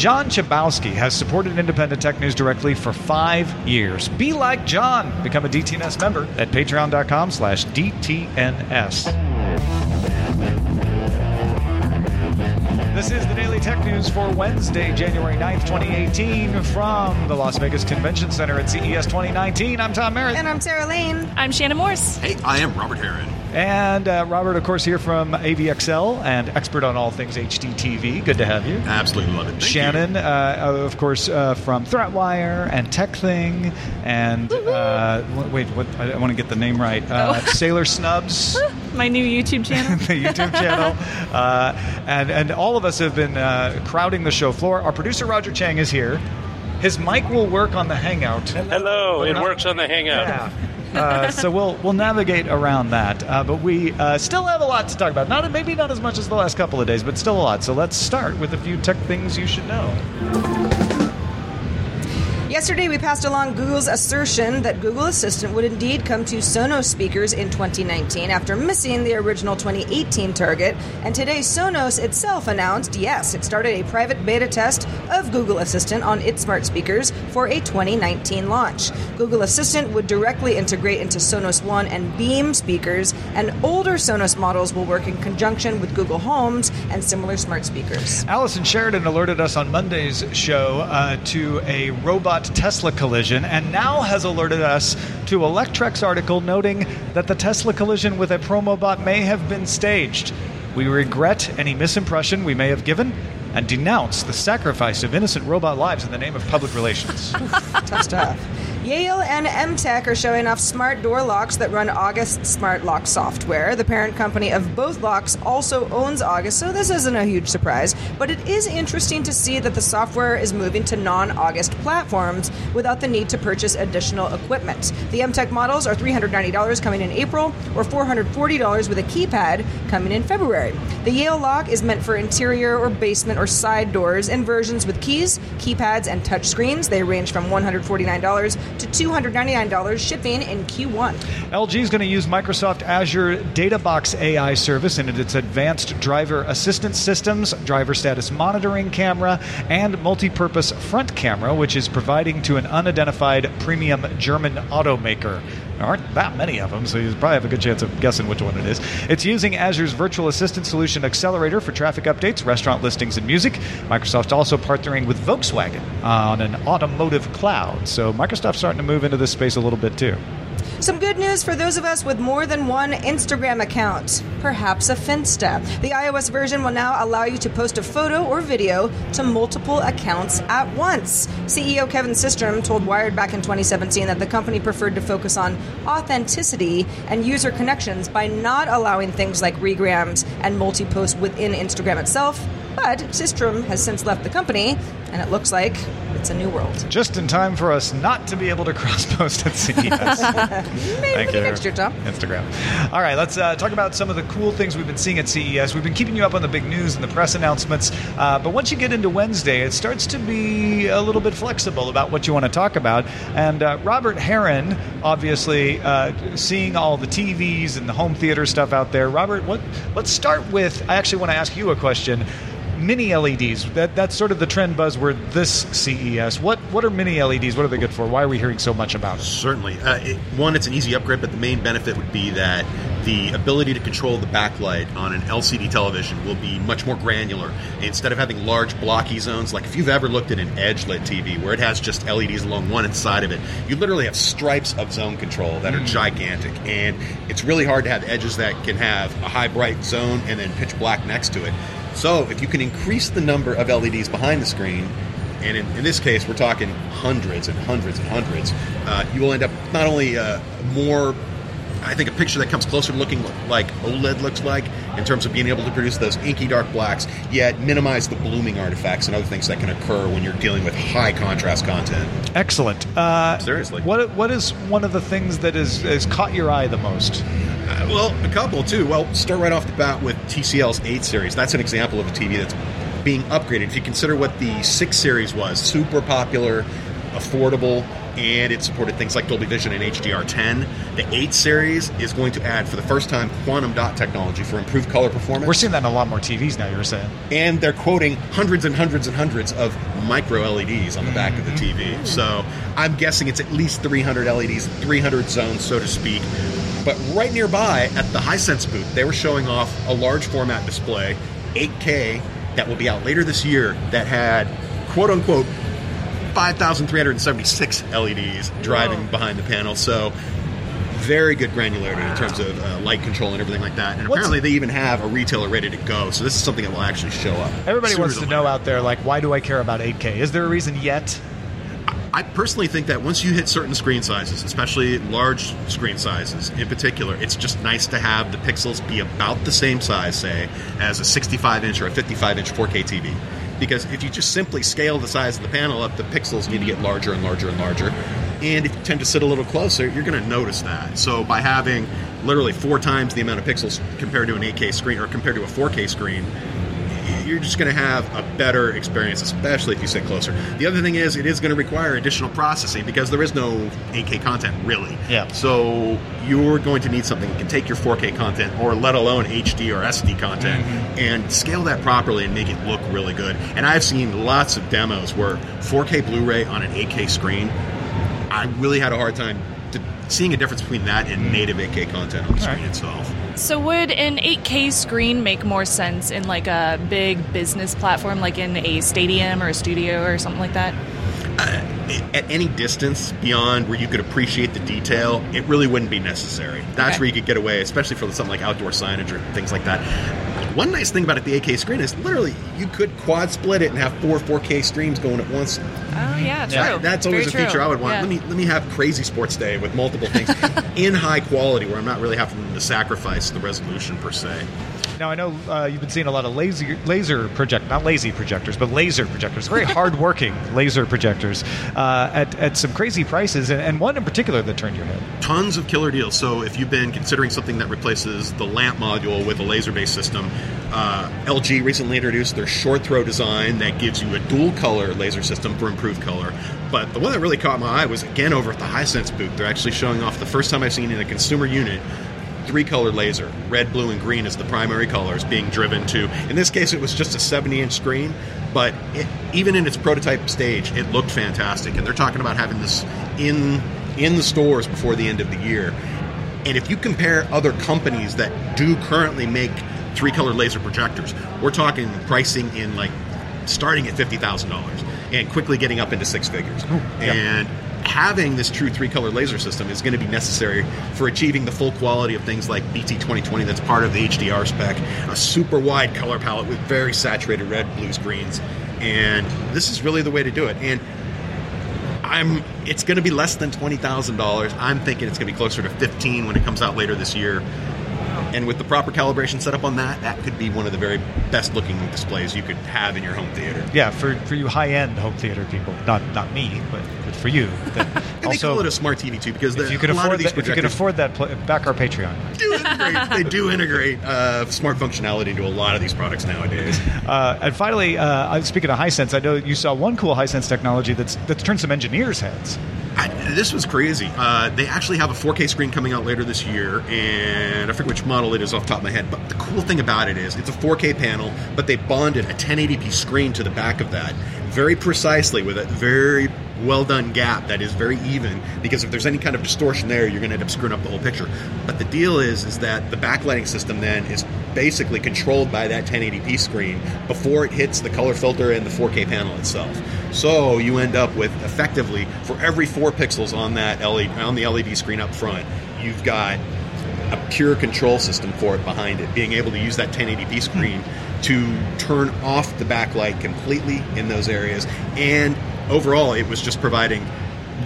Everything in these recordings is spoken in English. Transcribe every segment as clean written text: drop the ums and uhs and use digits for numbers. John Chabowski has supported Independent Tech News directly for 5 years. Be like John. Become a DTNS member at patreon.com/DTNS. This is the Daily Tech News for Wednesday, January 9th, 2018, from the Las Vegas Convention Center at CES 2019. I'm Tom Merritt. And I'm Sarah Lane. I'm Shanna Morse. Hey, I am Robert Heron. And Robert, of course, here from AVXL and expert on all things HDTV. Good to have you. Absolutely love it. Thank Shannon, you. Of course, from ThreatWire and Tech Thing and wait, I want to get the name right. Sailor Snubs. My new YouTube channel. The YouTube channel. And all of us have been crowding the show floor. Our producer Roger Chang is here. His mic will work on the Hangout. Hello. It works on the Hangout. Yeah. So we'll navigate around that. But we still have a lot to talk about. Maybe not as much as the last couple of days, but still a lot. So let's start with a few tech things you should know. Yesterday, we passed along Google's assertion that Google Assistant would indeed come to Sonos speakers in 2019 after missing the original 2018 target. And today, Sonos itself announced, yes, it started a private beta test of Google Assistant on its smart speakers for a 2019 launch. Google Assistant would directly integrate into Sonos One and Beam speakers, and older Sonos models will work in conjunction with Google Homes and similar smart speakers. Allison Sheridan alerted us on Monday's show to a robot Tesla collision, and now has alerted us to Electrek's article noting that the Tesla collision with a promo bot may have been staged. We regret any misimpression we may have given and denounce the sacrifice of innocent robot lives in the name of public relations. Tough stuff. Yale and MTech are showing off smart door locks that run August smart lock software. The parent company of both locks also owns August, so this isn't a huge surprise. But it is interesting to see that the software is moving to non-August platforms without the need to purchase additional equipment. The MTech models are $390 coming in April or $440 with a keypad coming in February. The Yale lock is meant for interior or basement or side doors in versions with keys, keypads, and touch screens. They range from $149 to $299 shipping in Q1. LG is going to use Microsoft Azure DataBox AI service in its advanced driver assistance systems, driver status monitoring camera, and multi-purpose front camera, which is providing to an unidentified premium German automaker. There aren't that many of them, so you probably have a good chance of guessing which one it is. It's using Azure's Virtual Assistant Solution Accelerator for traffic updates, restaurant listings, and music. Microsoft's also partnering with Volkswagen on an automotive cloud. So Microsoft's starting to move into this space a little bit, too. Some good news for those of us with more than one Instagram account, perhaps a Finsta. The iOS version will now allow you to post a photo or video to multiple accounts at once. CEO Kevin Systrom told Wired back in 2017 that the company preferred to focus on authenticity and user connections by not allowing things like regrams and multi-posts within Instagram itself. But Systrom has since left the company, and it looks like it's a new world. Just in time for us not to be able to cross-post at CES. Maybe thank you. Next year, Tom. Instagram. All right, let's talk about some of the cool things we've been seeing at CES. We've been keeping you up on the big news and the press announcements, but once you get into Wednesday, it starts to be a little bit flexible about what you want to talk about. And Robert Heron, obviously, seeing all the TVs and the home theater stuff out there. Robert, let's start with, I actually want to ask you a question. Mini LEDs, that's sort of the trend buzzword this CES. What are mini LEDs? What are they good for? Why are we hearing so much about it? Certainly. One, it's an easy upgrade, but the main benefit would be that the ability to control the backlight on an LCD television will be much more granular. Instead of having large blocky zones, like if you've ever looked at an edge-lit TV where it has just LEDs along one side of it, you literally have stripes of zone control that are gigantic. And it's really hard to have edges that can have a high bright zone and then pitch black next to it. So if you can increase the number of LEDs behind the screen, and in this case we're talking hundreds and hundreds and hundreds, you will end up not only more... I think a picture that comes closer to looking like OLED looks like in terms of being able to produce those inky dark blacks, yet minimize the blooming artifacts and other things that can occur when you're dealing with high contrast content. Excellent. Seriously. What is one of the things that has caught your eye the most? Well, a couple, too. Well, start right off the bat with TCL's 8 series. That's an example of a TV that's being upgraded. If you consider what the 6 series was, super popular, affordable, and it supported things like Dolby Vision and HDR10. The 8 series is going to add, for the first time, quantum dot technology for improved color performance. We're seeing that in a lot more TVs now, you were saying. And they're quoting hundreds and hundreds and hundreds of micro LEDs on the back of the TV. So I'm guessing it's at least 300 LEDs, 300 zones, so to speak. But right nearby, at the Hisense booth, they were showing off a large format display, 8K, that will be out later this year, that had, quote-unquote, 5,376 LEDs driving behind the panel, so very good granularity in terms of light control and everything like that. And apparently they even have a retailer ready to go, so this is something that will actually show up. Everybody wants to know out there, like, why do I care about 8K? Is there a reason yet? I personally think that once you hit certain screen sizes, especially large screen sizes in particular, it's just nice to have the pixels be about the same size, say, as a 65-inch or a 55-inch 4K TV. Because if you just simply scale the size of the panel up, the pixels need to get larger and larger and larger. And if you tend to sit a little closer, you're going to notice that. So by having literally 4 times the amount of pixels compared to an 8K screen or compared to a 4K screen, you're just going to have a better experience, especially if you sit closer. The other thing is, it is going to require additional processing because there is no 8K content, really. Yeah. So you're going to need something that can take your 4K content, or let alone HD or SD content, and scale that properly and make it look really good. And I've seen lots of demos where 4K Blu-ray on an 8K screen, I really had a hard time seeing a difference between that and native 8K content on the screen itself. So would an 8K screen make more sense in like a big business platform, like in a stadium or a studio or something like that? At any distance beyond where you could appreciate the detail, it really wouldn't be necessary. That's where you could get away, especially for something like outdoor signage or things like that. One nice thing about the 8K screen is literally you could quad split it and have 4 4K streams going at once. Oh, yeah, true. That's always a feature I would want. Yeah. Let me have crazy sports day with multiple things in high quality where I'm not really having to sacrifice the resolution per se. Now, I know you've been seeing a lot of laser projectors, very hard-working laser projectors at some crazy prices, and one in particular that turned your head. Tons of killer deals. So if you've been considering something that replaces the lamp module with a laser-based system, LG recently introduced their short-throw design that gives you a dual-color laser system for improved color. But the one that really caught my eye was, again, over at the Hisense booth. They're actually showing off, the first time I've seen in a consumer unit, 3-color laser. Red, blue, and green is the primary colors being driven to. In this case, it was just a 70-inch screen, but even in its prototype stage, it looked fantastic. And they're talking about having this in the stores before the end of the year. And if you compare other companies that do currently make 3-color laser projectors, we're talking pricing in like starting at $50,000 and quickly getting up into 6 figures. And having this true 3-color laser system is going to be necessary for achieving the full quality of things like BT2020 that's part of the HDR spec, a super wide color palette with very saturated red, blues, greens. And this is really the way to do it. And it's going to be less than $20,000. I'm thinking it's going to be closer to $15,000 when it comes out later this year. And with the proper calibration set up on that, that could be one of the very best-looking displays you could have in your home theater. Yeah, for you high-end home theater people. Not me, but for you. And also, they call it a smart TV, too, because if you can afford that, back our Patreon. They do integrate smart functionality into a lot of these products nowadays. And finally, speaking of Hisense, I know you saw one cool Hisense technology that's turned some engineers' heads. This was crazy. They actually have a 4K screen coming out later this year, and I forget which model it is off the top of my head, but the cool thing about it is it's a 4K panel, but they bonded a 1080p screen to the back of that very precisely with a very well-done gap that is very even, because if there's any kind of distortion there, you're going to end up screwing up the whole picture. But the deal is that the backlighting system then is basically controlled by that 1080p screen before it hits the color filter and the 4K panel itself. So you end up with, effectively, for every 4 pixels on that LED, on the LED screen up front, you've got a pure control system for it behind it, being able to use that 1080p screen to turn off the backlight completely in those areas. And overall, it was just providing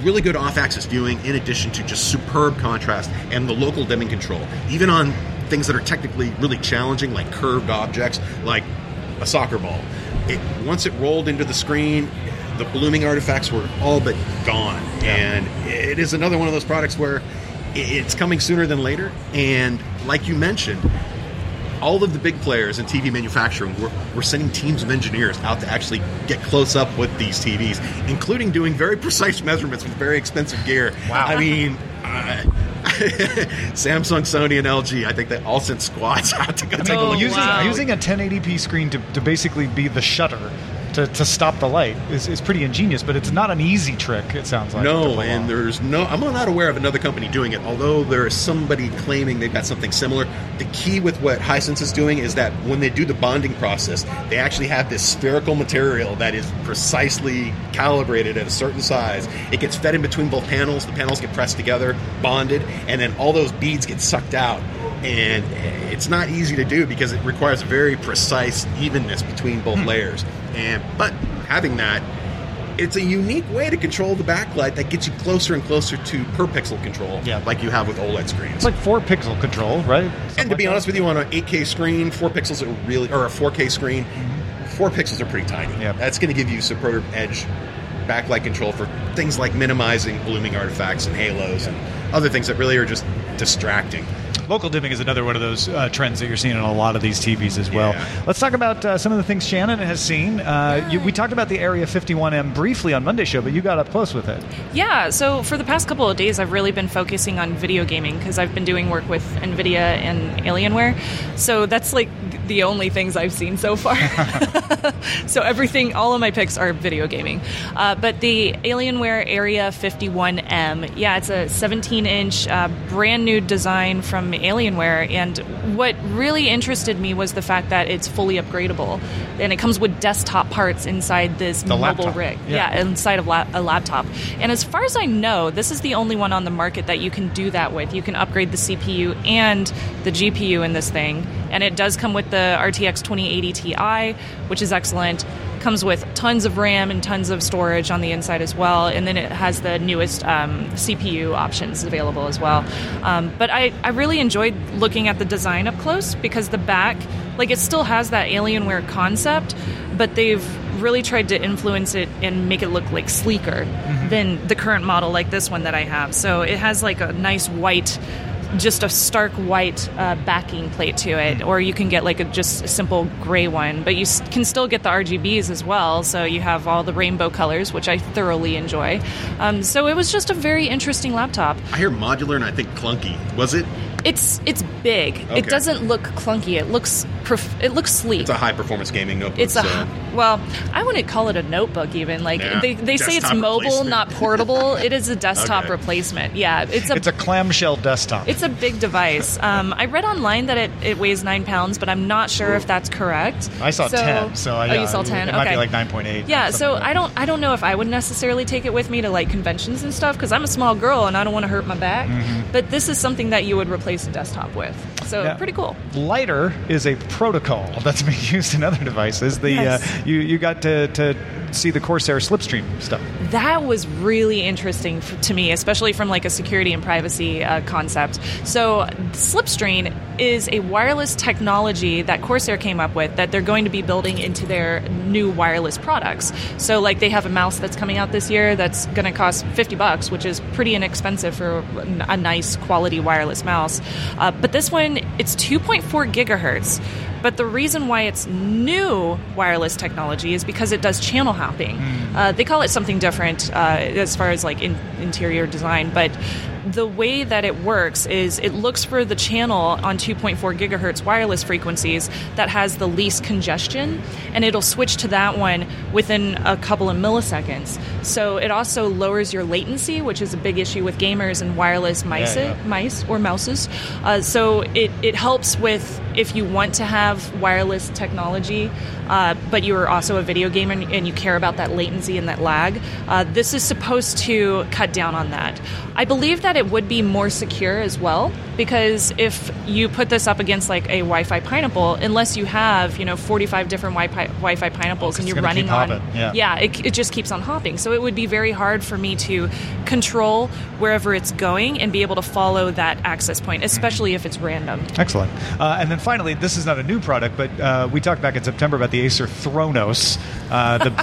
really good off-axis viewing in addition to just superb contrast and the local dimming control. Even on things that are technically really challenging, like curved objects, like a soccer ball. Once it rolled into the screen, the blooming artifacts were all but gone. Yeah. And it is another one of those products where it's coming sooner than later. And like you mentioned, all of the big players in TV manufacturing were sending teams of engineers out to actually get close up with these TVs, including doing very precise measurements with very expensive gear. Wow. I mean, Samsung, Sony, and LG, I think they all sent squads out to go take a look. Using a 1080p screen to basically be the shutter to stop the light is pretty ingenious, but it's not an easy trick, it sounds like. No, and there's no... I'm not aware of another company doing it, although there is somebody claiming they've got something similar. The key with what Hisense is doing is that when they do the bonding process, they actually have this spherical material that is precisely calibrated at a certain size. It gets fed in between both panels, the panels get pressed together, bonded, and then all those beads get sucked out. And it's not easy to do because it requires very precise evenness between both layers. But having that, it's a unique way to control the backlight that gets you closer and closer to per pixel control, like you have with OLED screens. It's like 4-pixel control, right? And to be honest with you, on an 8K screen, 4 pixels are really, or a 4K screen, 4 pixels are pretty tiny. Yep. That's going to give you superb edge backlight control for things like minimizing blooming artifacts and halos and other things that really are just distracting. Local dimming is another one of those trends that you're seeing on a lot of these TVs as well. Yeah. Let's talk about some of the things Shannon has seen. We talked about the Area 51M briefly on Monday's show, but you got up close with it. Yeah, so for the past couple of days, I've really been focusing on video gaming because I've been doing work with NVIDIA and Alienware. So that's like the only things I've seen so far. So everything, all of my picks are video gaming. But the Alienware Area 51M, it's a 17-inch brand new design from Alienware, and what really interested me was the fact that it's fully upgradable, and it comes with desktop parts inside this mobile rig. Yeah, inside of a laptop. And as far as I know, this is the only one on the market that you can do that with. You can upgrade the CPU and the GPU in this thing, and it does come with the RTX 2080 Ti, which is excellent. Comes with tons of RAM and tons of storage on the inside as well, and then it has the newest CPU options available as well. But I really enjoyed looking at the design up close because the back, it still has that Alienware concept, but they've really tried to influence it and make it look sleeker than the current model, like this one that I have. So it has a nice white, just a stark white backing plate to it, or you can get a simple gray one, but you can still get the RGBs as well, so you have all the rainbow colors, which I thoroughly enjoy. So it was just a very interesting laptop. I hear modular and I think clunky. Was it? It's big. Okay. It doesn't look clunky. It looks it looks sleek. It's a high performance gaming notebook. Well, I wouldn't call it a notebook even. They say it's mobile, not portable. It is a desktop replacement. Yeah, it's a clamshell desktop. It's a big device. I read online that it weighs 9 pounds, but I'm not sure if that's correct. I saw 10. So you saw 10. It might be 9.8. Yeah. So I don't know if I would necessarily take it with me to conventions and stuff because I'm a small girl and I don't want to hurt my back. Mm-hmm. But this is something that you would replace a desktop with. So now, pretty cool. Lighter is a protocol that's being used in other devices. You got to see the Corsair Slipstream stuff. That was really interesting to me, especially from a security and privacy concept. So Slipstream is a wireless technology that Corsair came up with that they're going to be building into their new wireless products. So they have a mouse that's coming out this year that's going to cost $50, which is pretty inexpensive for a nice quality wireless mouse. But this one, it's 2.4 gigahertz. But the reason why it's new wireless technology is because it does channel hopping. They call it something different as far as interior design, but the way that it works is it looks for the channel on 2.4 gigahertz wireless frequencies that has the least congestion, and it'll switch to that one within a couple of milliseconds. So it also lowers your latency, which is a big issue with gamers and wireless mice or mouses. So it helps with if you want to have wireless technology, but you're also a video gamer and you care about that latency and that lag. This is supposed to cut down on that. I believe that it would be more secure as well, because if you put this up against like a Wi-Fi pineapple, unless you have 45 different Wi-Fi pineapples and you're running on, it just keeps on hopping. So it would be very hard for me to control wherever it's going and be able to follow that access point, especially if it's random. Excellent. And then finally, this is not a new product, but we talked back in September about the Acer Thronos,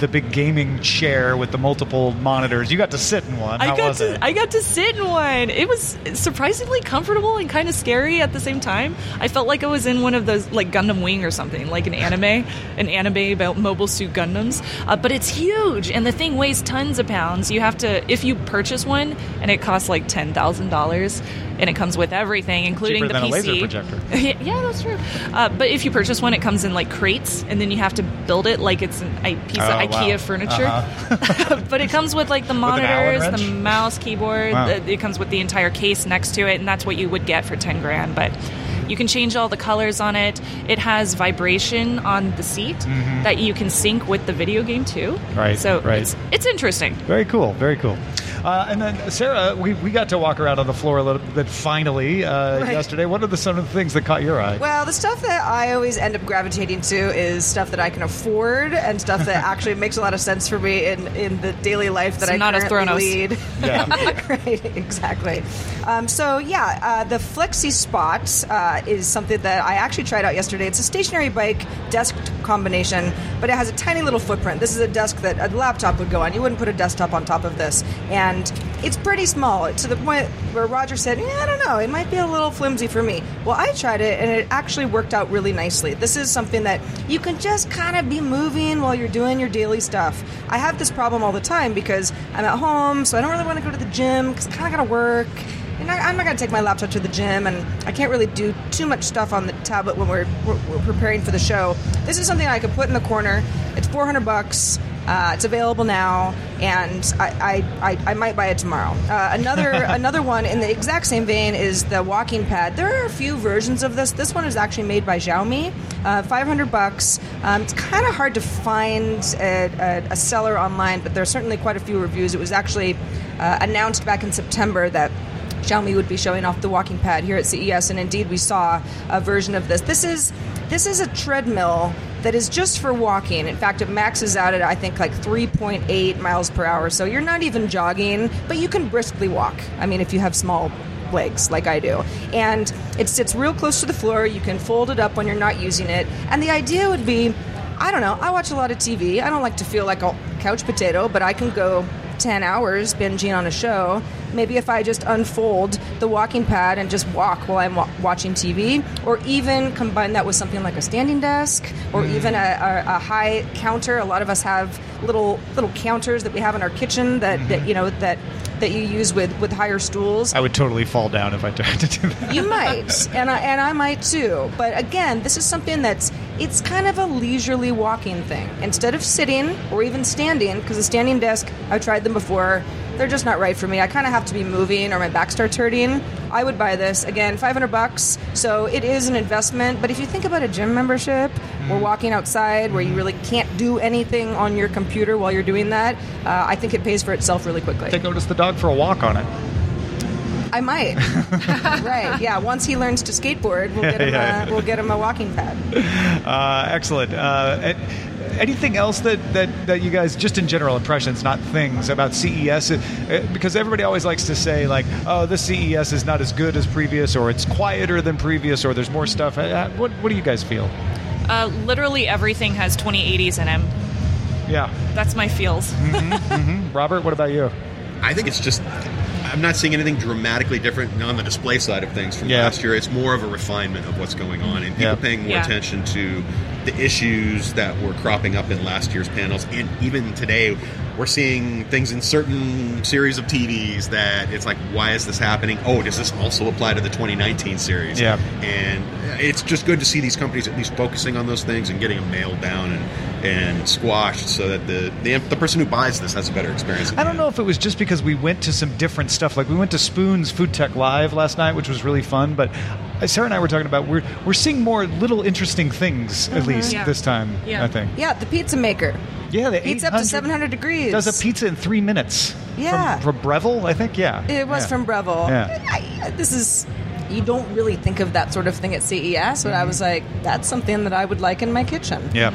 the big gaming chair with the multiple monitors. You got to sit in one. I got to sit in one. It was surprisingly comfortable and kind of scary at the same time. I felt like I was in one of those, like Gundam Wing or something, like an anime about mobile suit Gundams. But it's huge, and the thing weighs tons of pounds. You have to, if you purchase one, and it costs like $10,000, and it comes with everything, including the PC. Cheaper than a laser projector. Yeah, that's true. But if you purchase one, it comes in like crates, and then you have to build it like it's a piece of IKEA furniture. Uh-huh. But it comes with like the monitors, the mouse, keyboard. Wow. It comes with the entire case next to it, and that's what you would get for $10,000. But you can change all the colors on it. It has vibration on the seat that you can sync with the video game too. Right. So it's interesting. Very cool. Very cool. And then, Sarah, we got to walk around on the floor a little bit finally yesterday. What are some of the things that caught your eye? Well, the stuff that I always end up gravitating to is stuff that I can afford and stuff that actually makes a lot of sense for me in the daily life that I currently lead. Yeah. Right, exactly. The Flexi Spot is something that I actually tried out yesterday. It's a stationary bike desk combination, but it has a tiny little footprint. This is a desk that a laptop would go on. You wouldn't put a desktop on top of this. And it's pretty small, to the point where Roger said, I don't know, it might be a little flimsy for me. Well, I tried it, and it actually worked out really nicely. This is something that you can just kind of be moving while you're doing your daily stuff. I have this problem all the time because I'm at home, so I don't really want to go to the gym because I kind of got to work. And I'm not going to take my laptop to the gym, and I can't really do too much stuff on the tablet when we're preparing for the show. This is something I could put in the corner. It's $400. It's available now, and I might buy it tomorrow. Another one in the exact same vein is the walking pad. There are a few versions of this. This one is actually made by Xiaomi, $500. It's kind of hard to find a seller online, but there are certainly quite a few reviews. It was actually announced back in September that Xiaomi would be showing off the walking pad here at CES, and indeed we saw a version of this. This is a treadmill that is just for walking. In fact, it maxes out at, I think, like 3.8 miles per hour. So you're not even jogging, but you can briskly walk. I mean, if you have small legs like I do. And it sits real close to the floor. You can fold it up when you're not using it. And the idea would be, I don't know, I watch a lot of TV. I don't like to feel like a couch potato, but I can go 10 hours binging on a show. Maybe if I just unfold the walking pad and just walk while I'm watching TV, or even combine that with something like a standing desk, or even a high counter. A lot of us have little counters that we have in our kitchen that you use with higher stools. I would totally fall down if I tried to do that. You might, and I might too. But again, this is something it's kind of a leisurely walking thing. Instead of sitting or even standing, because a standing desk, I've tried them before, they're just not right for me. I kind of have to be moving or my back starts hurting. I would buy this. Again, $500, so it is an investment. But if you think about a gym membership or walking outside where you really can't do anything on your computer while you're doing that, I think it pays for itself really quickly. Take notice the dog for a walk on it. I might. Right, yeah. Once he learns to skateboard, we'll get him a walking pad. Excellent. Anything else that you guys, just in general impressions, not things, about CES? Because everybody always likes to say, like, oh, this CES is not as good as previous, or it's quieter than previous, or there's more stuff. What do you guys feel? Literally everything has 2080s in them. Yeah. That's my feels. Robert, what about you? I think it's just... I'm not seeing anything dramatically different on the display side of things from last year. It's more of a refinement of what's going on, and people paying more attention to the issues that were cropping up in last year's panels. And even today, we're seeing things in certain series of TVs that it's like, why is this happening? Oh, does this also apply to the 2019 series? Yeah. And it's just good to see these companies at least focusing on those things and getting them nailed down and squashed so that the person who buys this has a better experience. I don't know if it was just because we went to some different stuff. Like, we went to Spoon's Food Tech Live last night, which was really fun, but Sarah and I were talking about we're seeing more little interesting things, at least this time, I think. Yeah, the pizza maker. Yeah, the pizza up to 700 degrees. Does a pizza in 3 minutes. Yeah. From Breville, I think, It was from Breville. Yeah. This is, you don't really think of that sort of thing at CES, but I was like, that's something that I would like in my kitchen. Yeah,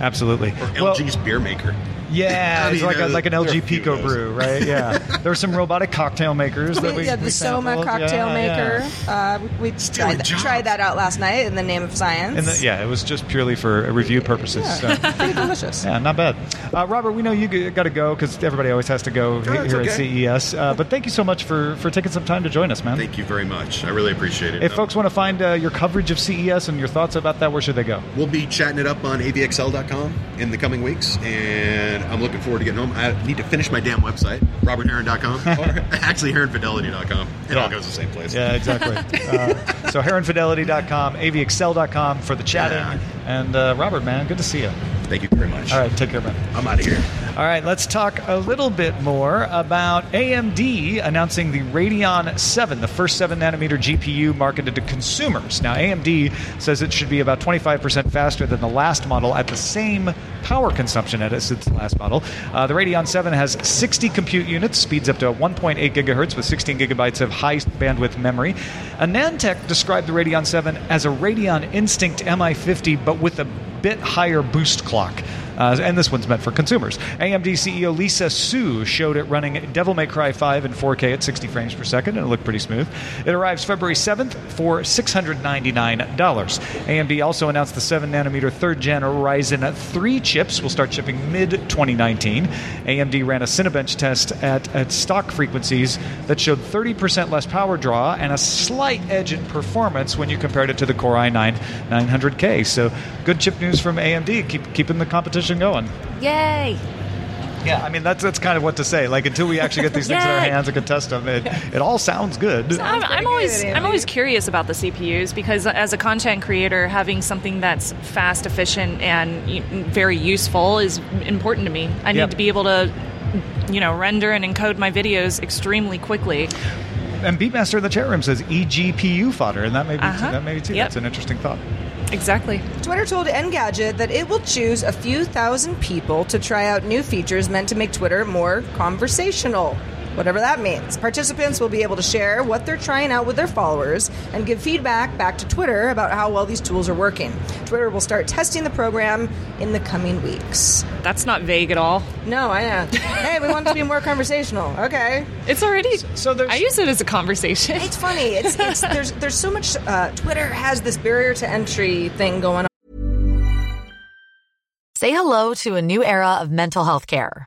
absolutely. Or LG's beer maker. Yeah, I mean, it's like an LG Pico brew, right? Yeah. There were some robotic cocktail makers. That we Soma cocktail maker. Yeah. We tried that out last night in the name of science. And it was just purely for review purposes. Yeah, so. Pretty delicious. Yeah, not bad. Robert, we know you got to go because everybody always has to go at CES. But thank you so much for taking some time to join us, man. Thank you very much. I really appreciate it. If folks want to find your coverage of CES and your thoughts about that, where should they go? We'll be chatting it up on AVXL.com in the coming weeks, and I'm looking forward to getting home. I need to finish my damn website, robertheron.com, or actually heronfidelity.com. It all goes to the same place. Yeah, exactly. So heronfidelity.com, avxl.com for the chatting. Yeah. And Robert, man, good to see you. Thank you very much. All right, take care, man. I'm out of here. All right, let's talk a little bit more about AMD announcing the Radeon 7, the first 7-nanometer GPU marketed to consumers. Now, AMD says it should be about 25% faster than the last model at the same power consumption as its last model. The Radeon 7 has 60 compute units, speeds up to 1.8 gigahertz with 16 gigabytes of high-bandwidth memory. Anantech described the Radeon 7 as a Radeon Instinct MI50, but with a bit higher boost clock. And this one's meant for consumers. AMD CEO Lisa Su showed it running Devil May Cry 5 in 4K at 60 frames per second, and it looked pretty smooth. It arrives February 7th for $699. AMD also announced the 7-nanometer 3rd-gen Ryzen 3 chips will start shipping mid-2019. AMD ran a Cinebench test at stock frequencies that showed 30% less power draw and a slight edge in performance when you compared it to the Core i9-900K. So good chip news from AMD, keeping the competition going. Yay! Yeah, I mean, that's kind of what to say. Like, until we actually get these things in our hands and can test them, it all sounds good. So I'm always curious about the CPUs because as a content creator, having something that's fast, efficient, and very useful is important to me. I need to be able to, render and encode my videos extremely quickly. And Beatmaster in the chat room says eGPU fodder, and that may be too. Yep. That's an interesting thought. Exactly. Twitter told Engadget that it will choose a few thousand people to try out new features meant to make Twitter more conversational, whatever that means. Participants will be able to share what they're trying out with their followers and give feedback back to Twitter about how well these tools are working. Twitter will start testing the program in the coming weeks. That's not vague at all. No, I know. Hey, we want it to be more conversational. Okay. It's already... So I use it as a conversation. It's funny. It's there's so much... Twitter has this barrier to entry thing going on. Say hello to a new era of mental health care.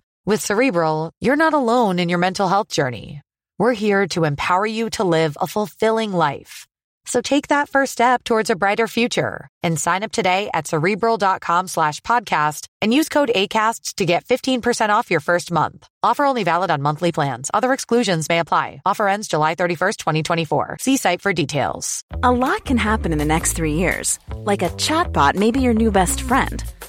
With Cerebral, you're not alone in your mental health journey. We're here to empower you to live a fulfilling life. So take that first step towards a brighter future and sign up today at Cerebral.com/podcast and use code ACAST to get 15% off your first month. Offer only valid on monthly plans. Other exclusions may apply. Offer ends July 31st, 2024. See site for details. A lot can happen in the next 3 years. Like a chatbot may be your new best friend.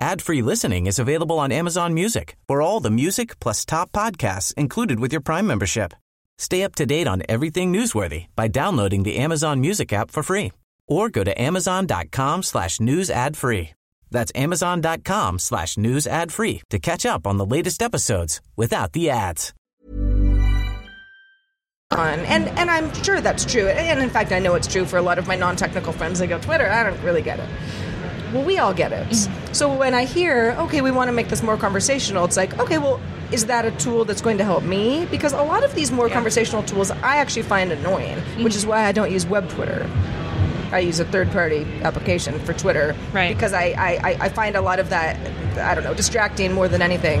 Ad-free listening is available on Amazon Music for all the music plus top podcasts included with your Prime membership. Stay up to date on everything newsworthy by downloading the Amazon Music app for free or go to amazon.com/news ad free. That's amazon.com/news ad free to catch up on the latest episodes without the ads. And I'm sure that's true. And in fact, I know it's true for a lot of my non-technical friends. They go, Twitter, I don't really get it. Well, we all get it. Mm-hmm. So when I hear, okay, we want to make this more conversational, it's like, okay, well, is that a tool that's going to help me? Because a lot of these more conversational tools I actually find annoying, mm-hmm. which is why I don't use web Twitter. I use a third-party application for Twitter because I find a lot of that, I don't know, distracting more than anything.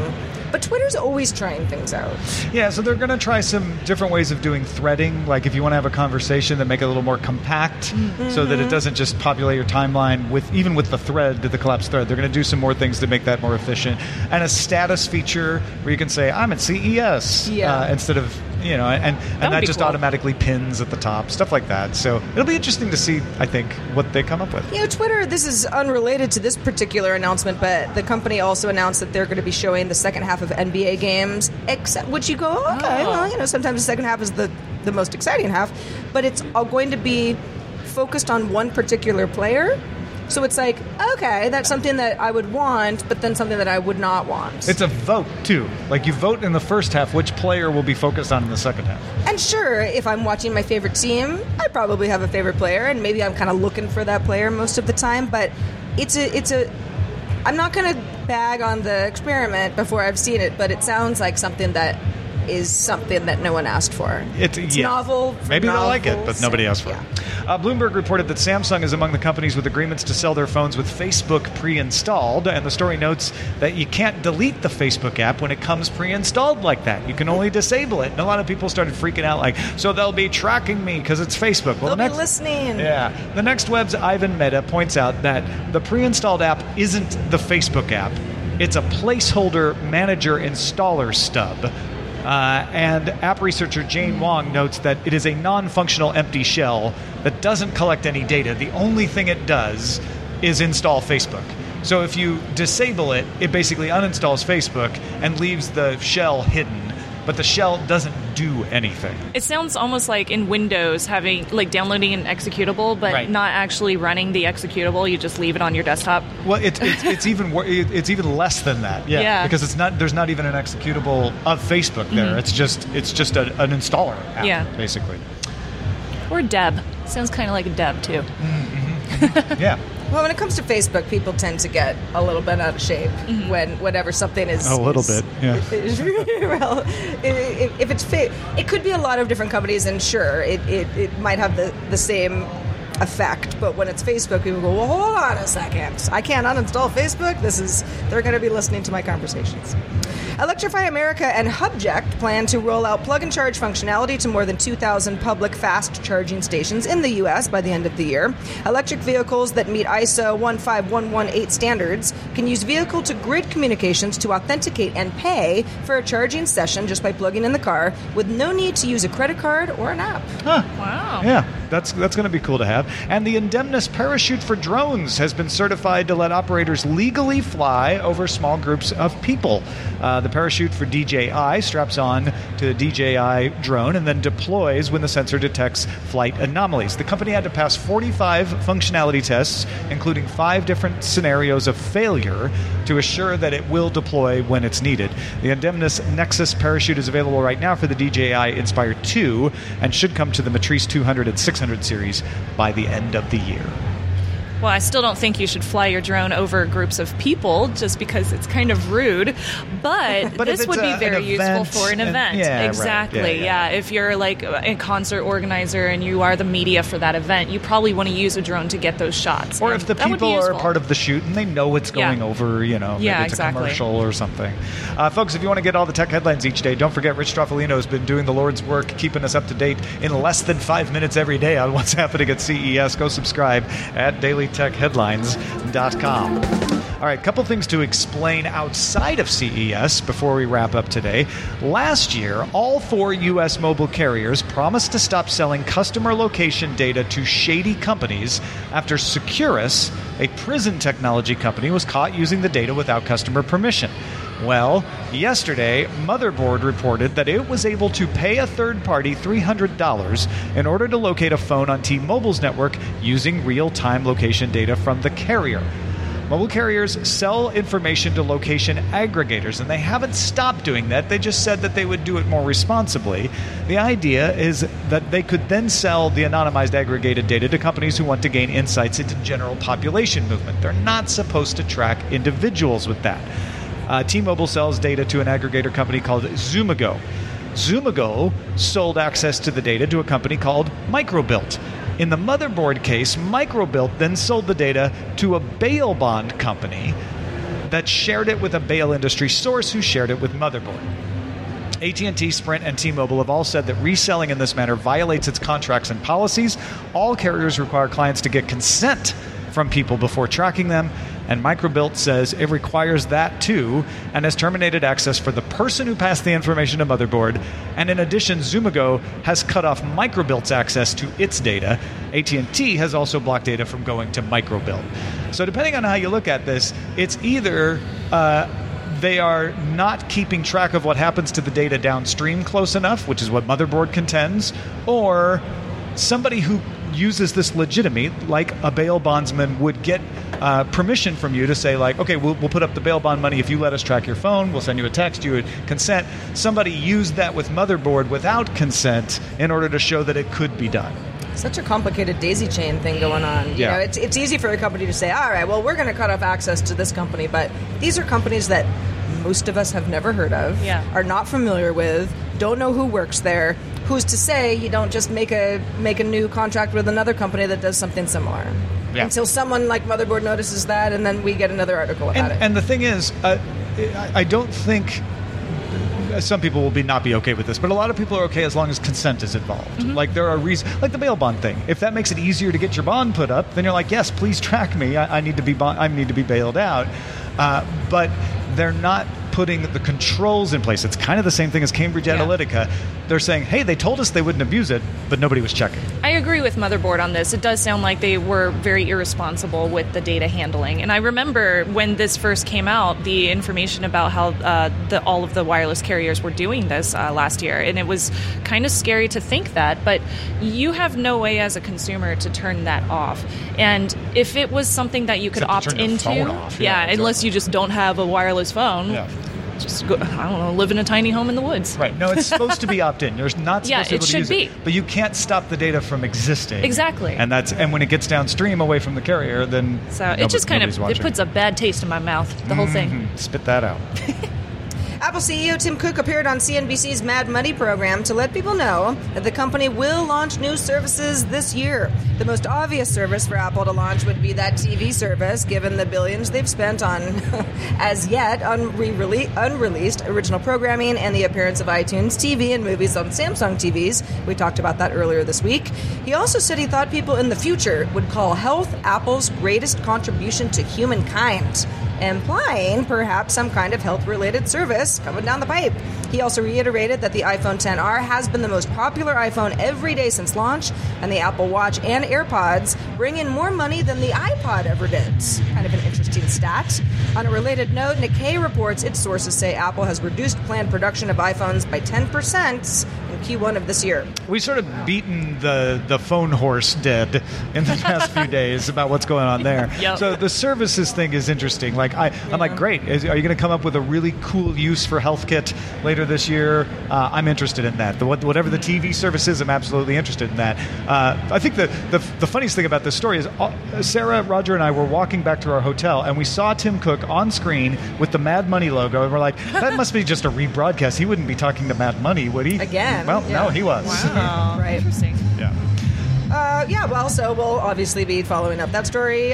But Twitter's always trying things out. Yeah, so they're going to try some different ways of doing threading. Like if you want to have a conversation, that make it a little more compact so that it doesn't just populate your timeline with even with the thread, the collapsed thread. They're going to do some more things to make that more efficient. And a status feature where you can say, I'm at CES instead of, you know, and that just cool. automatically pins at the top, stuff like that. So it'll be interesting to see, I think, what they come up with. You know, Twitter, this is unrelated to this particular announcement, but the company also announced that they're going to be showing the second half of NBA games, except which you go, okay, well, you know, sometimes the second half is the most exciting half, but it's all going to be focused on one particular player. So it's like, okay, that's something that I would want, but then something that I would not want. It's a vote, too. Like, you vote in the first half which player will be focused on in the second half. And sure, if I'm watching my favorite team, I probably have a favorite player, and maybe I'm kind of looking for that player most of the time, but I'm not going to bag on the experiment before I've seen it, but it sounds like something that is something that no one asked for. It's novel. Maybe they'll like it, but nobody asked for it. Bloomberg reported that Samsung is among the companies with agreements to sell their phones with Facebook pre-installed, and the story notes that you can't delete the Facebook app when it comes pre-installed like that. You can only disable it. And a lot of people started freaking out like, so they'll be tracking me because it's Facebook. Well, they'll be listening. Yeah. The Next Web's Ivan Mehta points out that the pre-installed app isn't the Facebook app. It's a placeholder manager installer stub. And app researcher Jane Wong notes that it is a non-functional empty shell that doesn't collect any data. The only thing it does is install Facebook. So if you disable it, it basically uninstalls Facebook and leaves the shell hidden. But the shell doesn't do anything. It sounds almost like in Windows having like downloading an executable, but not actually running the executable. You just leave it on your desktop. Well, it's even less than that. Yeah, because there's not even an executable of Facebook there. Mm-hmm. It's just an installer app, basically. Or Deb. Sounds kind of like a Deb too. Mm-hmm. Yeah. Well, when it comes to Facebook, people tend to get a little bit out of shape whenever something is... A little bit, yeah. Well, if it's... It could be a lot of different companies, and sure, it might have the same effect, but when it's Facebook, people go, well, hold on a second. I can't uninstall Facebook. They're going to be listening to my conversations. Electrify America and Hubject plan to roll out plug-and-charge functionality to more than 2,000 public fast-charging stations in the U.S. by the end of the year. Electric vehicles that meet ISO 15118 standards can use vehicle-to-grid communications to authenticate and pay for a charging session just by plugging in the car with no need to use a credit card or an app. Huh. Wow. Yeah, that's going to be cool to have. And the Indemnis parachute for drones has been certified to let operators legally fly over small groups of people. The parachute for DJI straps on to the DJI drone and then deploys when the sensor detects flight anomalies. The company had to pass 45 functionality tests, including 5 different scenarios of failure, to assure that it will deploy when it's needed. The Indemnis Nexus parachute is available right now for the DJI Inspire 2 and should come to the Matrice 200 and 600 series by the end of the year. Well, I still don't think you should fly your drone over groups of people just because it's kind of rude, but this would be very useful for an event. Yeah, exactly. Right. Yeah, if you're like a concert organizer and you are the media for that event, you probably want to use a drone to get those shots. Or if the people are part of the shoot and they know what's going over, you know, maybe it's a commercial or something. Folks, if you want to get all the tech headlines each day, don't forget Rich Stroffolino has been doing the Lord's work, keeping us up to date in less than 5 minutes every day on what's happening at CES. Go subscribe at dailytechheadlines.com. All right, couple things to explain outside of CES before we wrap up today. Last year, all four U.S. mobile carriers promised to stop selling customer location data to shady companies after Securus, a prison technology company, was caught using the data without customer permission. Well, yesterday, Motherboard reported that it was able to pay a third party $300 in order to locate a phone on T-Mobile's network using real-time location data from the carrier. Mobile carriers sell information to location aggregators, and they haven't stopped doing that. They just said that they would do it more responsibly. The idea is that they could then sell the anonymized aggregated data to companies who want to gain insights into general population movement. They're not supposed to track individuals with that. T-Mobile sells data to an aggregator company called Zoomago. Zoomago sold access to the data to a company called Microbilt. In the Motherboard case, Microbilt then sold the data to a bail bond company that shared it with a bail industry source who shared it with Motherboard. AT&T, Sprint, and T-Mobile have all said that reselling in this manner violates its contracts and policies. All carriers require clients to get consent from people before tracking them, and Microbilt says it requires that too and has terminated access for the person who passed the information to Motherboard. And in addition, Zoomago has cut off Microbilt's access to its data. AT&T has also blocked data from going to Microbilt. So depending on how you look at this, it's either they are not keeping track of what happens to the data downstream close enough, which is what Motherboard contends, or somebody who uses this legitimate, like a bail bondsman would get permission from you to say, like, okay, we'll put up the bail bond money if you let us track your phone. We'll send you a text. You would consent. Somebody used that with Motherboard without consent in order to show that it could be done. Such a complicated daisy chain thing going on. You know, it's easy for a company to say, all right, well, we're going to cut off access to this company, but these are companies that most of us have never heard of, are not familiar with, don't know who works there. Who's to say you don't just make a new contract with another company that does something similar? Yeah. Until someone like Motherboard notices that, and then we get another article about it. And the thing is, I don't think... some people will not be okay with this, but a lot of people are okay as long as consent is involved. Mm-hmm. Like there are reasons, like the bail bond thing. If that makes it easier to get your bond put up, then you're like, yes, please track me. I need to be bailed out. But they're not putting the controls in place. It's kind of the same thing as Cambridge Analytica. They're saying, hey, they told us they wouldn't abuse it, but nobody was checking. I agree with Motherboard on this. It does sound like they were very irresponsible with the data handling. And I remember when this first came out, the information about how all of the wireless carriers were doing this last year. And it was kind of scary to think that, but you have no way as a consumer to turn that off. And if it was something that you could opt into, unless you just don't have a wireless phone. Yeah. Just go, I don't know, live in a tiny home in the woods. Right. No, it's supposed to be opt-in. You're not supposed to be able to use it. Yeah, it should be. But you can't stop the data from existing. Exactly. And when it gets downstream away from the carrier, then it puts a bad taste in my mouth, the whole thing. Spit that out. Apple CEO Tim Cook appeared on CNBC's Mad Money program to let people know that the company will launch new services this year. The most obvious service for Apple to launch would be that TV service, given the billions they've spent on, as yet, unreleased original programming and the appearance of iTunes TV and movies on Samsung TVs. We talked about that earlier this week. He also said he thought people in the future would call health Apple's greatest contribution to humankind, implying perhaps some kind of health-related service coming down the pipe. He also reiterated that the iPhone XR has been the most popular iPhone every day since launch, and the Apple Watch and AirPods bring in more money than the iPod ever did. Kind of an interesting stat. On a related note, Nikkei reports its sources say Apple has reduced planned production of iPhones by 10%, Q1 of this year. We've sort of beaten the phone horse dead in the past few days about what's going on there. Yep. So the services thing is interesting. Like I'm like, great. Are you going to come up with a really cool use for HealthKit later this year? I'm interested in that. Whatever the TV service is, I'm absolutely interested in that. I think the funniest thing about this story is Sarah, Roger, and I were walking back to our hotel, and we saw Tim Cook on screen with the Mad Money logo, and we're like, that must be just a rebroadcast. He wouldn't be talking to Mad Money, would he? Again. Well, yeah. No, he was. Wow. Right. Interesting. Yeah. So we'll obviously be following up that story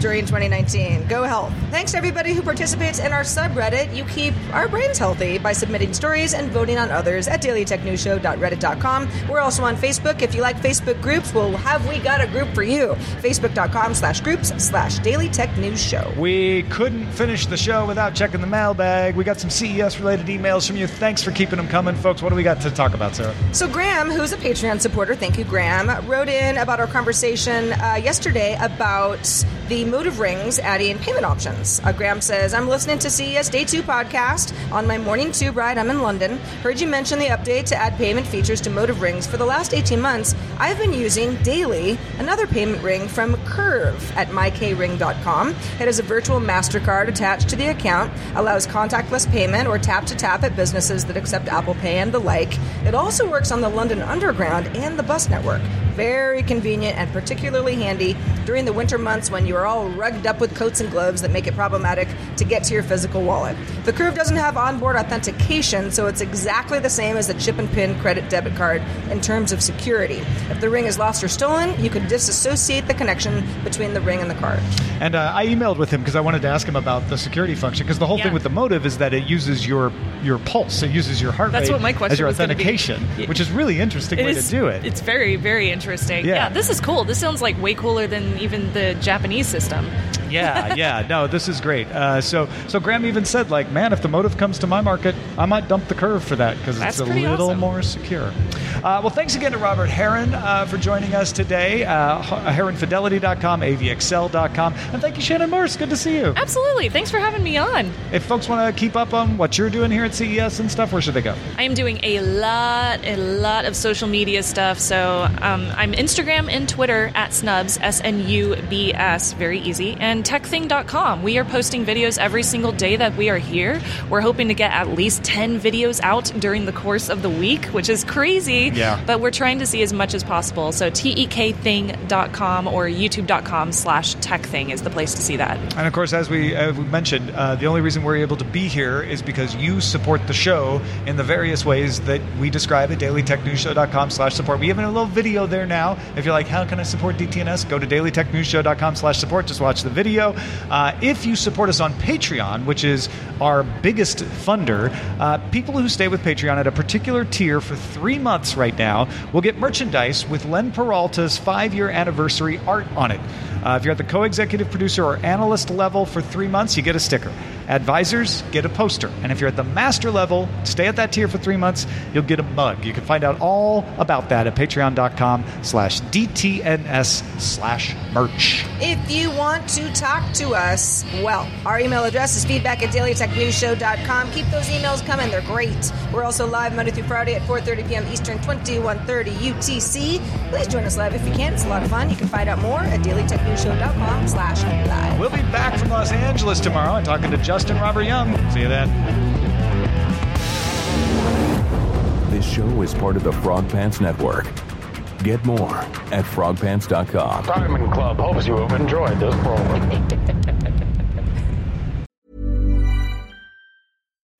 during 2019. Go Health. Thanks to everybody who participates in our subreddit. You keep our brains healthy by submitting stories and voting on others at dailytechnewsshow.reddit.com. We're also on Facebook. If you like Facebook groups, we got a group for you. Facebook.com/groups/dailytechnewsshow. We couldn't finish the show without checking the mailbag. We got some CES-related emails from you. Thanks for keeping them coming, folks. What do we got to talk about, Sarah? So Graham, who's a Patreon supporter, thank you, Graham, wrote in about our conversation yesterday about the Motive Rings adding payment options. Graham says, I'm listening to CES Day 2 podcast. On my morning tube ride, I'm in London. Heard you mention the update to add payment features to Motive Rings. For the last 18 months, I've been using daily another payment ring from Curve at mykring.com. It is a virtual MasterCard attached to the account, allows contactless payment or tap-to-tap at businesses that accept Apple Pay and the like. It also works on the London Underground and the bus network. Very convenient and particularly handy during the winter months when you are all rugged up with coats and gloves that make it problematic to get to your physical wallet. The Curve doesn't have onboard authentication, so it's exactly the same as the chip and pin credit debit card in terms of security. If the ring is lost or stolen, you can disassociate the connection between the ring and the card. And I emailed with him because I wanted to ask him about the security function, because the whole thing with the Motive is that it uses your pulse, it uses your heart rate as your authentication, which is really interesting way to do it. It's very, very interesting. Yeah, this is cool. This sounds like way cooler than even the Japanese system. Yeah. No, this is great. So Graham even said, like, man, if the Motive comes to my market, I might dump the Curve for that because it's a little more secure. Well, thanks again to Robert Heron for joining us today. HeronFidelity.com, AVXL.com. And thank you, Shanna Morse. Good to see you. Absolutely. Thanks for having me on. If folks want to keep up on what you're doing here at CES and stuff, where should they go? I am doing a lot of social media stuff. So I'm Instagram and Twitter at Snubs, SNUBS. Very easy. And techthing.com. We are posting videos every single day that we are here. We're hoping to get at least 10 videos out during the course of the week, which is crazy, but we're trying to see as much as possible. So tekthing.com or youtube.com/techthing is the place to see that. And of course, as we mentioned, the only reason we're able to be here is because you support the show in the various ways that we describe at dailytechnewsshow.com/support. We have a little video there now. If you're like, how can I support DTNS? Go to dailytechnewsshow.com/support. Just watch the video. If you support us on Patreon, which is our biggest funder, people who stay with Patreon at a particular tier for 3 months right now will get merchandise with Len Peralta's 5-year anniversary art on it. If you're at the co-executive producer or analyst level for 3 months, you get a sticker. Advisors get a poster. And if you're at the master level, stay at that tier for 3 months, you'll get a mug. You can find out all about that at patreon.com/DTNS/merch. If you want to talk to us, well, our email address is feedback@dailytechnewsshow.com. Keep those emails coming. They're great. We're also live Monday through Friday at 4:30 p.m. Eastern, 2130 UTC. Please join us live if you can. It's a lot of fun. You can find out more at dailytechnewsshow.com/live. We'll be back from Los Angeles tomorrow and talking to Justin Robert Young. See you then. This show is part of the Frog Pants Network. Get more at frogpants.com. Diamond Club hopes you have enjoyed this program.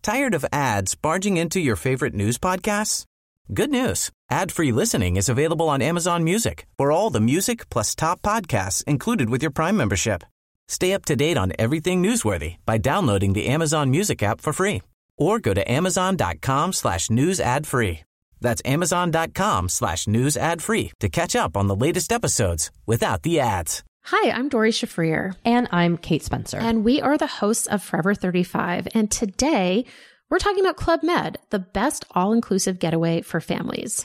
Tired of ads barging into your favorite news podcasts? Good news. Ad-free listening is available on Amazon Music for all the music plus top podcasts included with your Prime membership. Stay up to date on everything newsworthy by downloading the Amazon Music app for free or go to amazon.com/news-ad-free. That's amazon.com/news-ad-free to catch up on the latest episodes without the ads. Hi, I'm Dori Shafrir. And I'm Kate Spencer. And we are the hosts of Forever 35. And today, we're talking about Club Med, the best all-inclusive getaway for families.